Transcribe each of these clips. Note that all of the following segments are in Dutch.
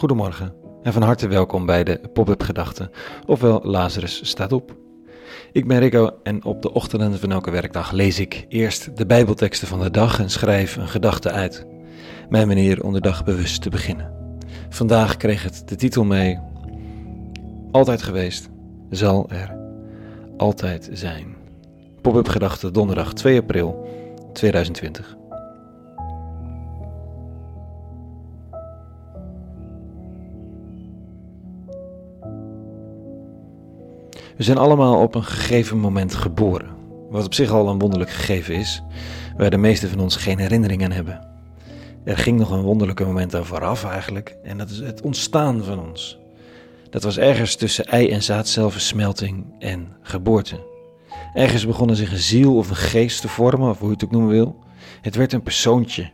Goedemorgen en van harte welkom bij de Pop-Up Gedachten, ofwel Lazarus staat op. Ik ben Rico en op de ochtenden van elke werkdag lees ik eerst de Bijbelteksten van de dag en schrijf een gedachte uit. Mijn manier om de dag bewust te beginnen. Vandaag kreeg het de titel mee: Altijd geweest, zal er altijd zijn. Pop-Up Gedachten, donderdag 2 april 2020. We zijn allemaal op een gegeven moment geboren, wat op zich al een wonderlijk gegeven is, waar de meesten van ons geen herinnering aan hebben. Er ging nog een wonderlijke moment aan vooraf eigenlijk, en dat is het ontstaan van ons. Dat was ergens tussen ei- en zaadcelversmelting en geboorte. Ergens begonnen zich een ziel of een geest te vormen, of hoe je het ook noemen wil. Het werd een persoontje.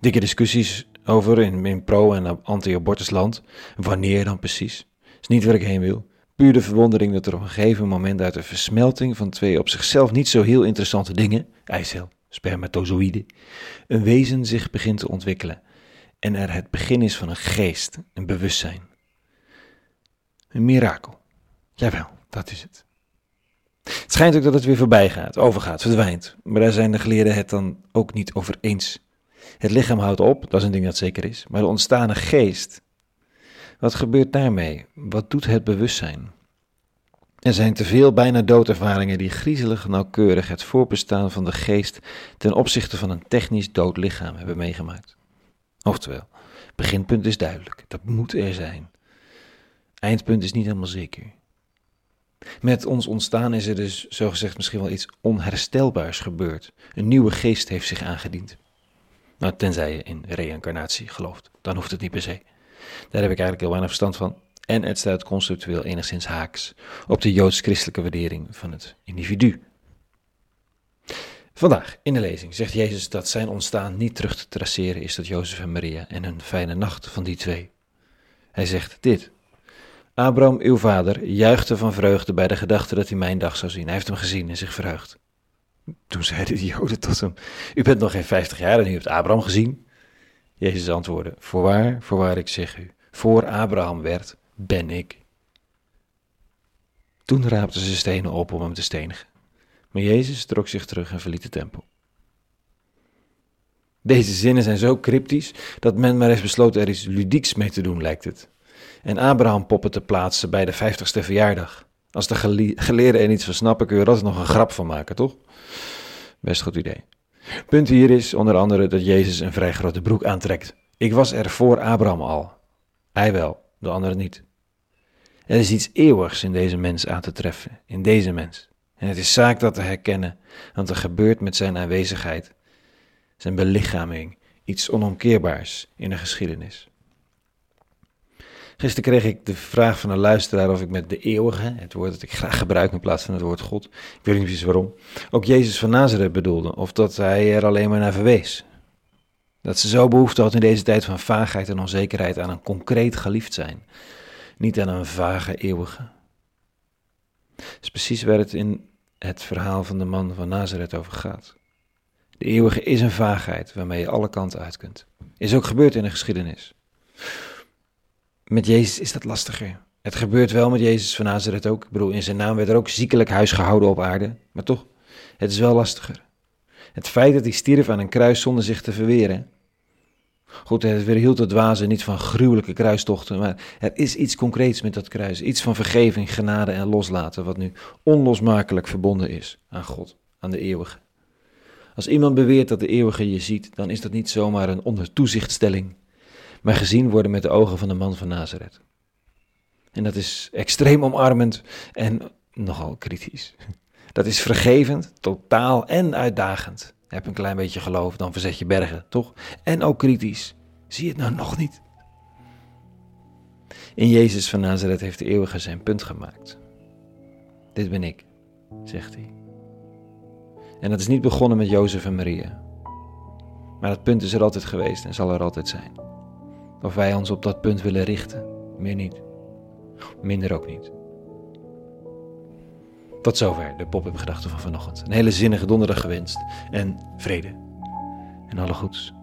Dikke discussies over in pro- en anti-abortusland. Wanneer dan precies? Dat is niet waar ik heen wil. Puur de verwondering dat er op een gegeven moment uit de versmelting van twee op zichzelf niet zo heel interessante dingen, eicel, spermatozoïden, een wezen zich begint te ontwikkelen en er het begin is van een geest, een bewustzijn. Een mirakel. Jawel, dat is het. Het schijnt ook dat het weer voorbij gaat, overgaat, verdwijnt, maar daar zijn de geleerden het dan ook niet over eens. Het lichaam houdt op, dat is een ding dat zeker is, maar de ontstane geest... Wat gebeurt daarmee? Wat doet het bewustzijn? Er zijn te veel bijna doodervaringen die griezelig nauwkeurig het voorbestaan van de geest ten opzichte van een technisch dood lichaam hebben meegemaakt. Oftewel, het beginpunt is duidelijk, dat moet er zijn. Eindpunt is niet helemaal zeker. Met ons ontstaan is er dus zogezegd misschien wel iets onherstelbaars gebeurd. Een nieuwe geest heeft zich aangediend. Nou, tenzij je in reïncarnatie gelooft, dan hoeft het niet per se. Daar heb ik eigenlijk heel weinig verstand van. En het staat conceptueel enigszins haaks op de joods-christelijke waardering van het individu. Vandaag in de lezing zegt Jezus dat zijn ontstaan niet terug te traceren is tot Jozef en Maria en een fijne nacht van die twee. Hij zegt dit: Abraham, uw vader, juichte van vreugde bij de gedachte dat hij mijn dag zou zien. Hij heeft hem gezien en zich verheugd. Toen zeiden de Joden tot hem: U bent nog geen 50 jaar en u hebt Abraham gezien. Jezus antwoordde: Voorwaar, ik zeg u, voor Abraham werd, ben ik. Toen raapten ze stenen op om hem te stenigen. Maar Jezus trok zich terug en verliet de tempel. Deze zinnen zijn zo cryptisch dat men maar heeft besloten er iets ludieks mee te doen, lijkt het. En Abraham poppen te plaatsen bij de 50ste verjaardag. Als de geleerden er niets van snappen, kun je er altijd nog een grap van maken, toch? Best goed idee. Punt hier is onder andere dat Jezus een vrij grote broek aantrekt. Ik was er voor Abraham al. Hij wel, de anderen niet. Er is iets eeuwigs in deze mens aan te treffen, in deze mens. En het is zaak dat te herkennen, want er gebeurt met zijn aanwezigheid, zijn belichaming, iets onomkeerbaars in de geschiedenis. Gisteren kreeg ik de vraag van een luisteraar of ik met de eeuwige, het woord dat ik graag gebruik in plaats van het woord God, ik weet niet precies waarom, ook Jezus van Nazareth bedoelde, of dat hij er alleen maar naar verwees. Dat ze zo behoefte had in deze tijd van vaagheid en onzekerheid aan een concreet geliefd zijn, niet aan een vage eeuwige. Dat is precies waar het in het verhaal van de man van Nazareth over gaat. De eeuwige is een vaagheid waarmee je alle kanten uit kunt. Is ook gebeurd in de geschiedenis. Met Jezus is dat lastiger. Het gebeurt wel met Jezus van Nazareth ook. Ik bedoel, in zijn naam werd er ook ziekelijk huis gehouden op aarde. Maar toch, het is wel lastiger. Het feit dat hij stierf aan een kruis zonder zich te verweren. Goed, het weerhield het dwazen niet van gruwelijke kruistochten. Maar er is iets concreets met dat kruis. Iets van vergeving, genade en loslaten. Wat nu onlosmakelijk verbonden is aan God, aan de eeuwige. Als iemand beweert dat de eeuwige je ziet, dan is dat niet zomaar een ondertoezichtstelling, maar gezien worden met de ogen van de man van Nazareth. En dat is extreem omarmend en nogal kritisch. Dat is vergevend, totaal en uitdagend. Heb een klein beetje geloof, dan verzet je bergen, toch? En ook kritisch. Zie je het nou nog niet? In Jezus van Nazareth heeft de eeuwige zijn punt gemaakt. Dit ben ik, zegt hij. En dat is niet begonnen met Jozef en Maria. Maar dat punt is er altijd geweest en zal er altijd zijn. Of wij ons op dat punt willen richten, meer niet. Minder ook niet. Tot zover de pop-up gedachten van vanochtend. Een hele zinnige donderdag gewenst en vrede en alle goeds.